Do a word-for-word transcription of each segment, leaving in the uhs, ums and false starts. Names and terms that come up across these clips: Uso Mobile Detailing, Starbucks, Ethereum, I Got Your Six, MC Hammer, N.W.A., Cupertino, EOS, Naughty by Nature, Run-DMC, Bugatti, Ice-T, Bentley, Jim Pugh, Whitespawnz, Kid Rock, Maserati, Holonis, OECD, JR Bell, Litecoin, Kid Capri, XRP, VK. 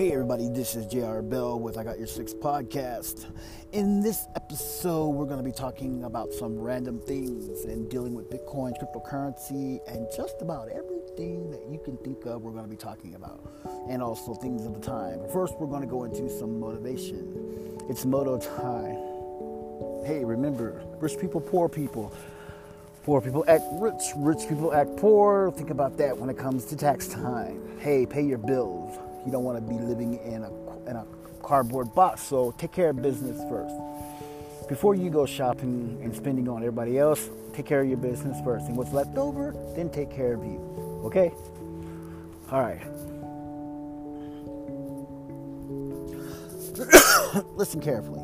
Hey everybody, this is J R Bell with I Got Your Six podcast. In this episode, we're going to be talking about some random things and dealing with Bitcoin, cryptocurrency, and just about everything that you can think of we're going to be talking about, and also things of the time. First, we're going to go into some motivation. It's moto time. Hey, remember, rich people, poor people. Poor people act rich, rich people act poor. Think about that when it comes to tax time. Hey, pay your bills. You don't want to be living in a in a cardboard box, so take care of business first. Before you go shopping and spending on everybody else, take care of your business first. And what's left over, then take care of you. Okay? All right. Listen carefully.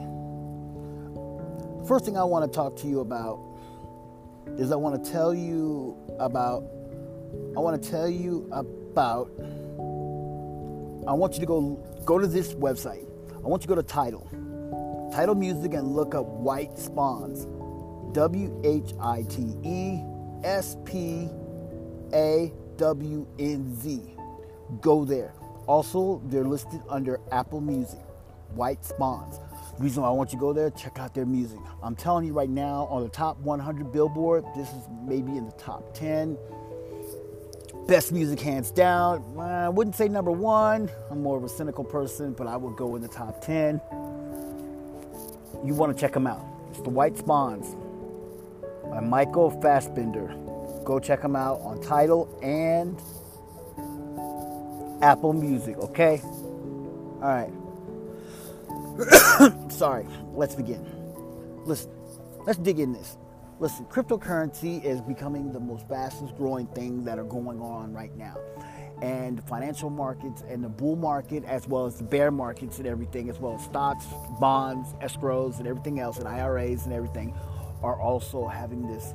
The first thing I want to talk to you about is I want to tell you about, I want to tell you about I want you to go go to this website. I want you to go to Tidal. Tidal Music and look up Whitespawnz. W H I T E S P A W N Z. Go there. Also, they're listed under Apple Music. Whitespawnz. The reason why I want you to go there, check out their music. I'm telling you right now, on the top one hundred Billboard, this is maybe in the top ten. Best music hands down. I wouldn't say number one. I'm more of a cynical person, but I would go in the top ten. You want to check them out. It's the Whitespawnz by Michael Fassbender. Go check them out on Tidal and Apple Music, okay? All right. Sorry. Let's begin. Listen, let's dig in this. Listen, cryptocurrency is becoming the most fastest growing thing that are going on right now. And the financial markets and the bull market, as well as the bear markets and everything, as well as stocks, bonds, escrows, and everything else, and I R As and everything, are also having this,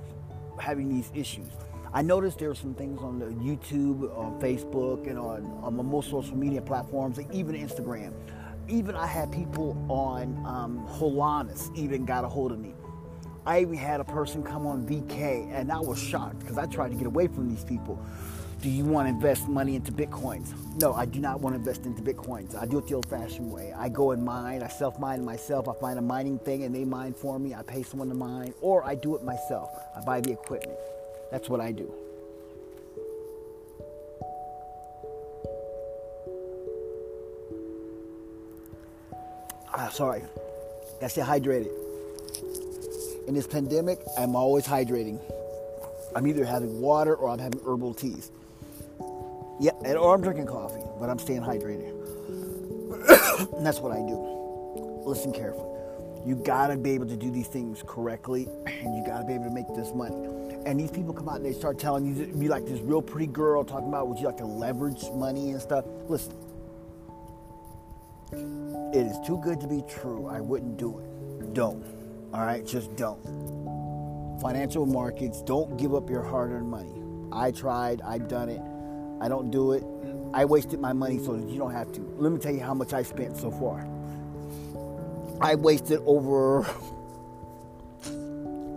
having these issues. I noticed there are some things on the YouTube, on Facebook, and on, on most social media platforms, and even Instagram. Even I had people on um, Holonis even got a hold of me. I even had a person come on V K, and I was shocked because I tried to get away from these people. Do you want to invest money into Bitcoins? No, I do not want to invest into Bitcoins. I do it the old-fashioned way. I go and mine. I self-mine myself. I find a mining thing, and they mine for me. I pay someone to mine, or I do it myself. I buy the equipment. That's what I do. Ah, sorry. Gotta stay hydrated. In this pandemic, I'm always hydrating. I'm either having water or I'm having herbal teas. Yeah, and, or I'm drinking coffee, but I'm staying hydrated. And that's what I do. Listen carefully. You gotta be able to do these things correctly, and you gotta be able to make this money. And these people come out and they start telling you, be like this real pretty girl talking about would you like to leverage money and stuff. Listen, it is too good to be true. I wouldn't do it. Don't. All right, just don't. Financial markets, don't give up your hard-earned money. I tried, I've done it. I don't do it. I wasted my money, so you don't have to. Let me tell you how much I spent so far. I wasted over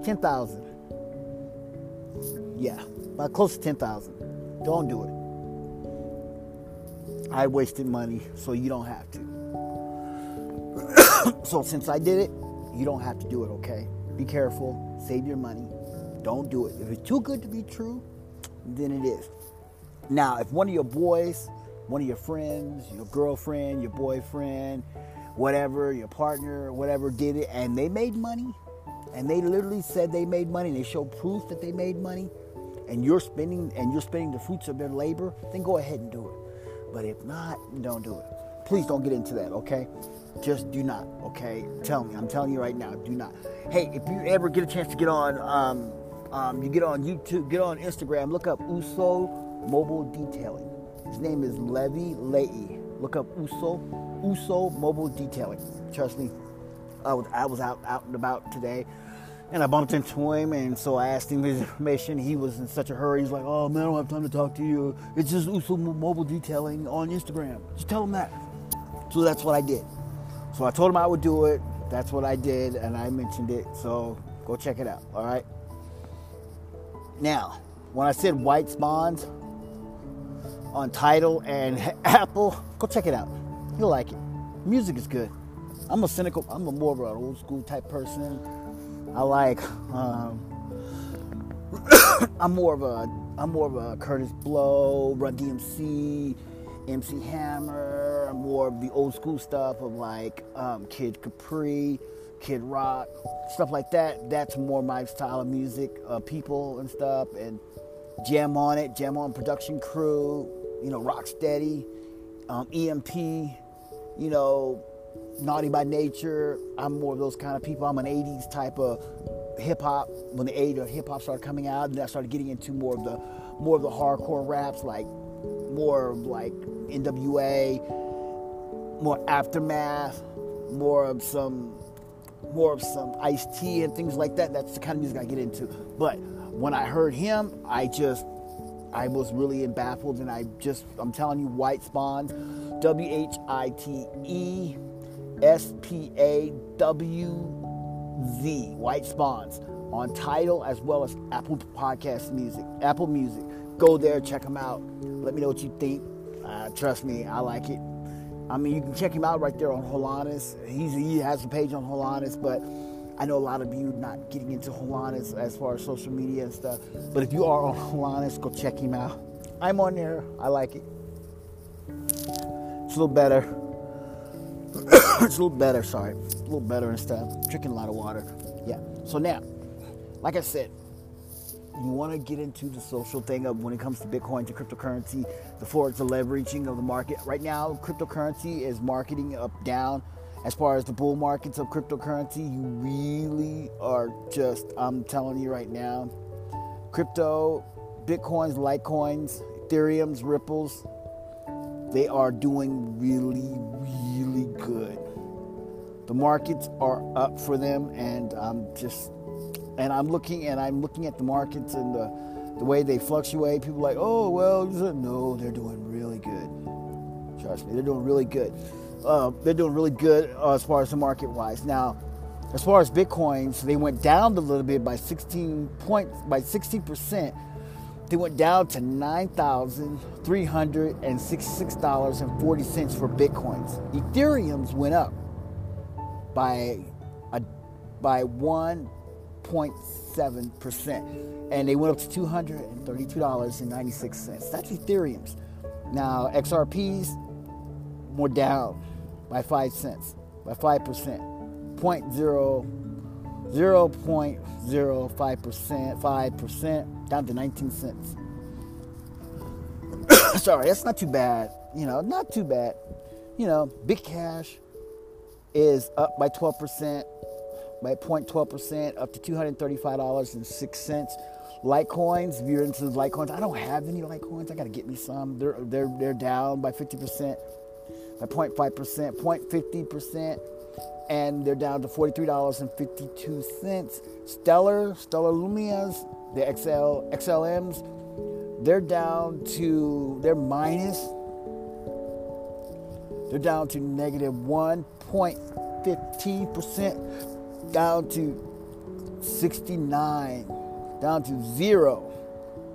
ten thousand dollars. Yeah, about close to ten thousand dollars. Don't do it. I wasted money, so you don't have to. So since I did it, you don't have to do it, okay? Be careful. Save your money. Don't do it. If it's too good to be true, then it is. Now, if one of your boys, one of your friends, your girlfriend, your boyfriend, whatever, your partner, whatever, did it, and they made money, and they literally said they made money, and they show proof that they made money, and you're spending and you're spending the fruits of their labor, then go ahead and do it. But if not, don't do it. Please don't get into that, okay? Just do not, okay? Tell me. I'm telling you right now, do not. Hey, if you ever get a chance to get on, um, um, you get on YouTube, get on Instagram, look up Uso Mobile Detailing. His name is Levi Le'i. Look up Uso, Uso Mobile Detailing. Trust me, I was I was out, out and about today, and I bumped into him, and so I asked him his information. He was in such a hurry. He's like, oh, man, I don't have time to talk to you. It's just Uso Mobile Detailing on Instagram. Just tell him that. So that's what I did. So I told him I would do it. That's what I did, and I mentioned it. So go check it out, all right? Now, when I said Whitespawnz on Tidal and Apple, go check it out. He'll like it. Music is good. I'm a cynical, I'm a more of an old school type person. I like, um, I'm more of a, I'm more of a Curtis Blow, Run-D M C, M C Hammer. I'm more of the old school stuff of like um, Kid Capri, Kid Rock, stuff like that. That's more my style of music, uh, people and stuff, and jam on it, jam on production crew, you know, Rocksteady, um, E M P, you know, Naughty by Nature. I'm more of those kind of people. I'm an eighties type of hip-hop. When the age of hip-hop started coming out, and I started getting into more of the more of the hardcore raps, like more of like N W A, more Aftermath, more of some more of some Ice-T and things like that. That's the kind of music I get into. But when I heard him, I just I was really baffled, and I just I'm telling you, Whitespawnz, W H I T E S P A W Z, Whitespawnz, on Tidal as well as Apple Podcast Music, Apple Music. Go there, check them out. Let me know what you think. Uh, trust me, I like it. I mean, you can check him out right there on Holonis. He's, he has a page on Holonis, but I know a lot of you not getting into Holonis as far as social media and stuff. But if you are on Holonis, go check him out. I'm on there. I like it. It's a little better. It's a little better, sorry. It's a little better and stuff. Drinking a lot of water. Yeah. So now, like I said, you want to get into the social thing of when it comes to Bitcoin, to cryptocurrency, the forex, the leveraging of the market. Right now, cryptocurrency is marketing up, down. As far as the bull markets of cryptocurrency, you really are just, I'm telling you right now, crypto, Bitcoins, Litecoins, Ethereums, Ripples, they are doing really, really good. The markets are up for them, and I'm just, and I'm looking, and I'm looking at the markets and the, the way they fluctuate. People are like, oh, well, no, they're doing really good. Trust me, they're doing really good. Uh, they're doing really good uh, as far as the market-wise. Now, as far as Bitcoins, they went down a little bit by sixteen points, by sixteen percent. They went down to nine thousand three hundred sixty-six dollars and forty cents for Bitcoins. Ethereum's went up by a, by one point seven percent. And they went up to two hundred thirty-two dollars and ninety-six cents. That's Ethereum's. Now, X R P's were down by five cents, by five percent. zero point zero five percent, five percent, down to nineteen cents. Sorry, that's not too bad. You know, not too bad. You know, Big Cash is up by twelve percent, by zero point one two percent, up to two hundred thirty-five dollars and six cents. Litecoins, if you're into Litecoins, I don't have any Litecoins. I got to get me some. They're, they're, they're down by fifty percent, by zero point five percent, zero point five zero percent. And they're down to forty-three dollars and fifty-two cents. Stellar, Stellar Lumias, the X L, X L Ms, they're down to, they're minus, they're down to negative one point one five percent, down to sixty-nine, down to zero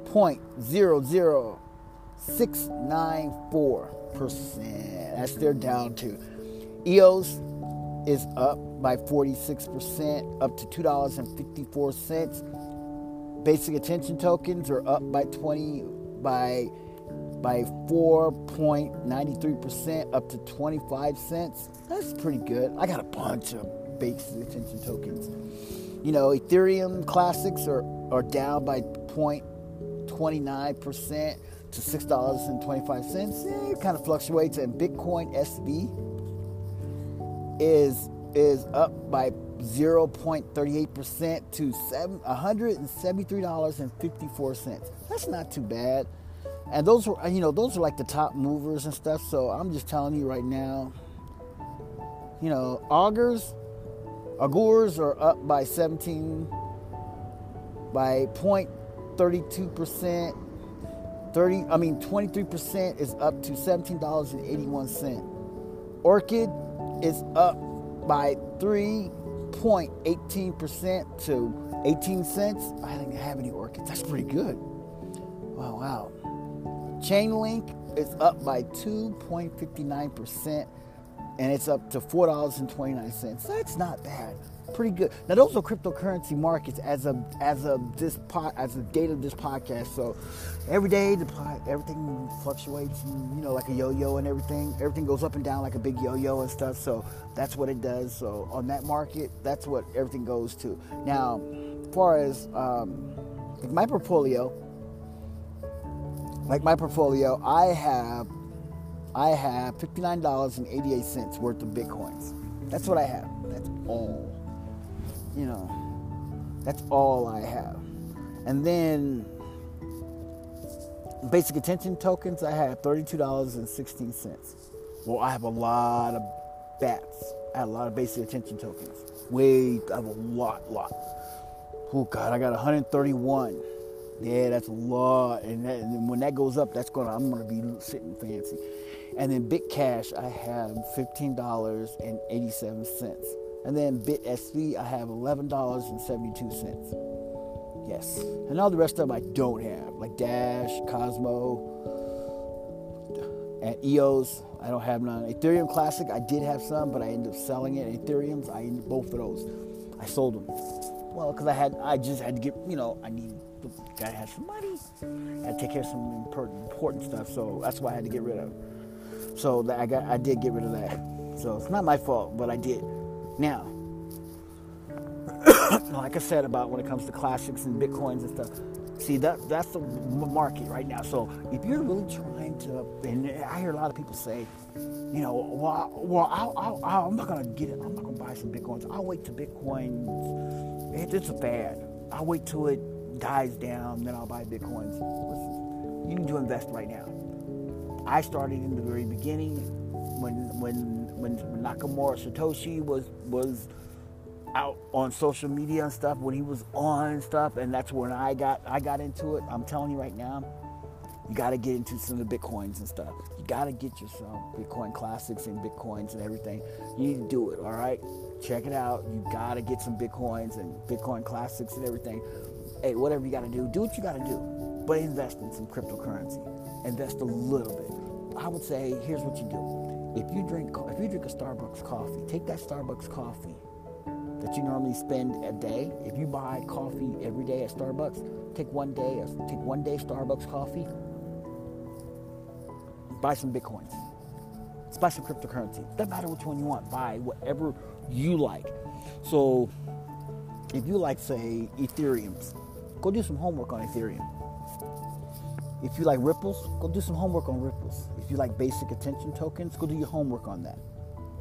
point zero zero six nine four percent. That's they're down to. E O S is up by forty-six percent, up to two dollars and fifty-four cents. Basic attention tokens are up by twenty by by four point nine three percent, up to twenty-five cents. That's pretty good. I got a bunch of basic attention tokens. You know, Ethereum classics are, are down by zero point two nine percent to six dollars and twenty-five cents. It kind of fluctuates. And Bitcoin S V is is up by zero point three eight percent to one hundred seventy-three dollars and fifty-four cents. That's not too bad. And those were, you know, those are like the top movers and stuff. So I'm just telling you right now, you know, augers, augurs are up by seventeen, by zero point three two percent, thirty, I mean, twenty-three percent is up to seventeen dollars and eighty-one cents. Orchid is up by three point one eight percent to eighteen cents. I didn't have any orchids. That's pretty good. Wow, wow. Chainlink is up by two point five nine percent and it's up to four dollars and twenty-nine cents. That's not bad. Pretty good. Now those are cryptocurrency markets as of as of this pod, as of date of this podcast. So every day the pod, everything fluctuates, and, you know, like a yo-yo and everything. Everything goes up and down like a big yo-yo and stuff. So that's what it does. So on that market, that's what everything goes to. Now, as far as um, like my portfolio, like my portfolio, I have I have fifty-nine dollars and eighty-eight cents worth of bitcoins. That's what I have. That's all. You know, that's all I have. And then basic attention tokens, I have thirty-two dollars and sixteen cents. Well, I have a lot of bats. I have a lot of basic attention tokens. Wait, I have a lot, lot. Oh, God, I got one hundred thirty-one. Yeah, that's a lot. And, that, and when that goes up, that's gonna, I'm going to be sitting fancy. And then Bit Cash, I have fifteen dollars and eighty-seven cents. And then BitSV, I have eleven dollars and seventy-two cents. Yes. And all the rest of them I don't have. Like Dash, Cosmo, and E O S, I don't have none. Ethereum Classic, I did have some, but I ended up selling it. Ethereums, I ended both of those. I sold them. Well, because I had, I just had to get, you know, I needed, gotta have some money. I had to take care of some important stuff, so that's why I had to get rid of it. So I got, I did get rid of that. So it's not my fault, but I did. Now, like I said about when it comes to classics and bitcoins and stuff, see, that that's the market right now. So if you're really trying to, and I hear a lot of people say, you know, well, well I'll, I'll, I'll, I'm not going to get it. I'm not going to buy some bitcoins. I'll wait till bitcoins, it, it's a fad. I'll wait till it dies down, then I'll buy bitcoins. Listen, you need to invest right now. I started in the very beginning when when. When Nakamoto Satoshi was was out on social media and stuff, when he was on and stuff, and that's when I got I got into it. I'm telling you right now, you got to get into some of the bitcoins and stuff. You got to get yourself Bitcoin classics and bitcoins and everything. You need to do it, all right? Check it out. You got to get some bitcoins and Bitcoin classics and everything. Hey, whatever you got to do, do what you got to do. But invest in some cryptocurrency. Invest a little bit. I would say here's what you do. If you drink if you drink a Starbucks coffee, take that Starbucks coffee that you normally spend a day. If you buy coffee every day at Starbucks, take one day take one day Starbucks coffee. Buy some bitcoins. Let's buy some cryptocurrency. Doesn't matter which one you want. Buy whatever you like. So if you like, say, Ethereums, go do some homework on Ethereum. If you like Ripples, go do some homework on Ripples. If you like basic attention tokens, go do your homework on that.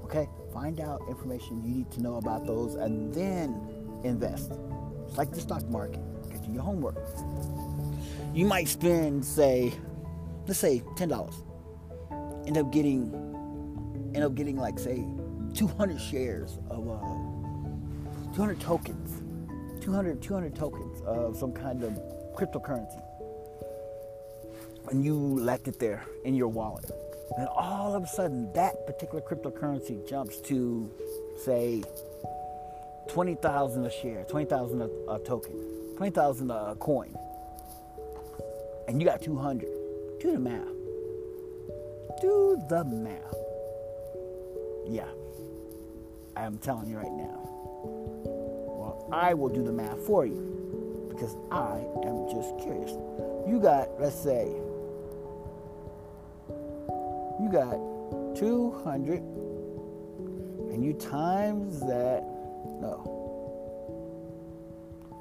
Okay? Find out information you need to know about those and then invest. It's like the stock market. Okay, do your homework. You might spend, say, let's say ten dollars. End up getting, end up getting like, say, two hundred shares of, uh, two hundred tokens. two hundred, two hundred tokens of some kind of cryptocurrency. And you left it there in your wallet. And all of a sudden, that particular cryptocurrency jumps to, say, twenty thousand a share, twenty thousand a, a token, twenty thousand a coin. And you got two hundred. Do the math. Do the math. Yeah. I'm telling you right now. Well, I will do the math for you because I am just curious. You got, let's say, you got two hundred, and you times that, no.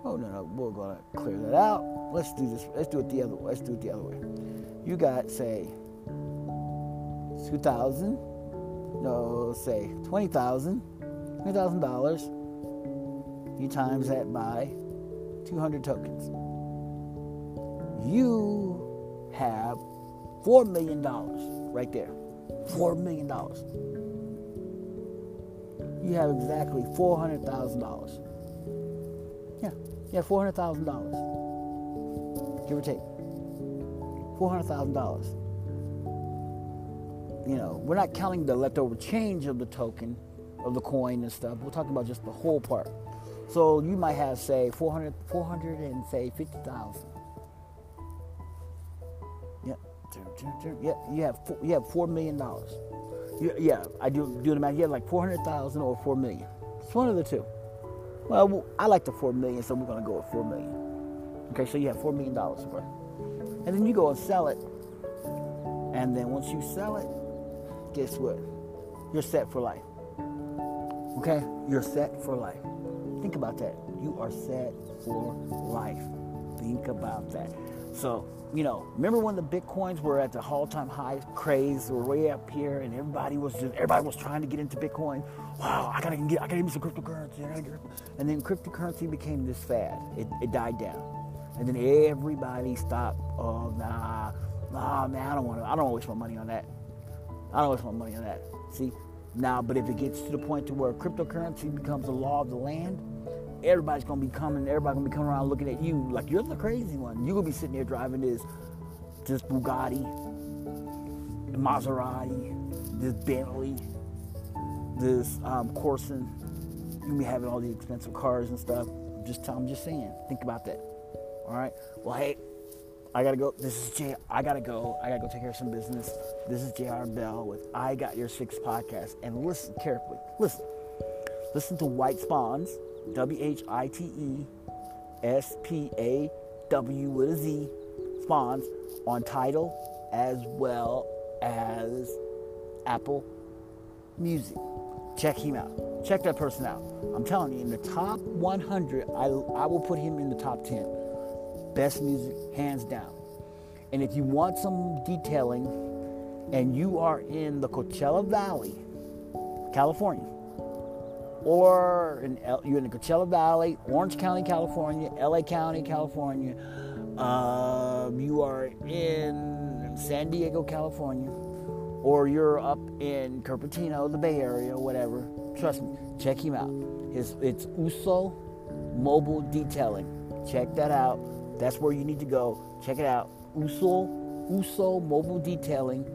Oh, no, no, we're going to clear that out. Let's do this, let's do it the other way, let's do it the other way. You got, say, two thousand, no, say, twenty thousand, twenty thousand dollars, you times that by two hundred tokens. You have four million dollars right there. four million dollars. You have exactly four hundred thousand dollars. Yeah, yeah, four hundred thousand dollars. Give or take. four hundred thousand dollars. You know, we're not counting the leftover change of the token, of the coin and stuff. We're talking about just the whole part. So you might have, say, four hundred, four hundred and, say, fifty thousand. Yeah, you have four, you have four million dollars. Yeah, I do do the math. He had like four hundred thousand or four million. It's one of the two. Well, I like the four million, so we're going to go with four million. Okay, so you have four million dollars worth. And then you go and sell it. And then once you sell it, guess what? You're set for life. Okay? You're set for life. Think about that. You are set for life. Think about that. So, you know, remember when the Bitcoins were at the all-time high craze, were way up here, and everybody was just, everybody was trying to get into Bitcoin. Wow, I gotta get, I gotta get some cryptocurrency. I gotta get. And then cryptocurrency became this fad. It, it died down, and then everybody stopped. Oh nah, nah man, I don't want to. I don't waste my money on that. I don't waste my money on that. See, now, but if it gets to the point to where cryptocurrency becomes the law of the land, everybody's gonna be coming. Everybody's gonna be coming around looking at you like you're the crazy one. You're gonna be sitting there driving this, this Bugatti, the Maserati, this Bentley, this um, Corson. You be having all these expensive cars and stuff. I'm just, I'm just saying. Think about that. All right. Well, hey, I gotta go. This is J. I gotta go. I gotta go take care of some business. This is J R Bell with I Got Your Six podcast. And listen carefully. Listen. Listen to Whitespawnz. W H I T E S P A W with a Z, Spawns, on Tidal as well as Apple Music. Check him out. Check that person out. I'm telling you, in the top one hundred, I, I will put him in the top ten. Best music, hands down. And if you want some detailing and you are in the Coachella Valley, California, or in L- you're in the Coachella Valley, Orange County, California, L A County, California. Uh, you are in San Diego, California. Or you're up in Cupertino, the Bay Area, whatever. Trust me, check him out. His, it's Uso Mobile Detailing. Check that out. That's where you need to go. Check it out. Uso, Uso Mobile Detailing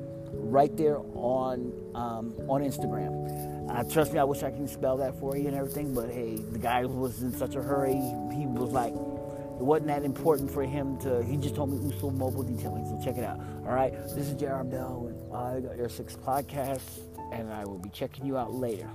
right there on um, on Instagram. Uh, trust me, I wish I could spell that for you and everything, but hey, the guy was in such a hurry. He was like, it wasn't that important for him to, he just told me Uso Mobile Detailing, so check it out. All right, this is J R Bell with I Got Your Six podcast, and I will be checking you out later.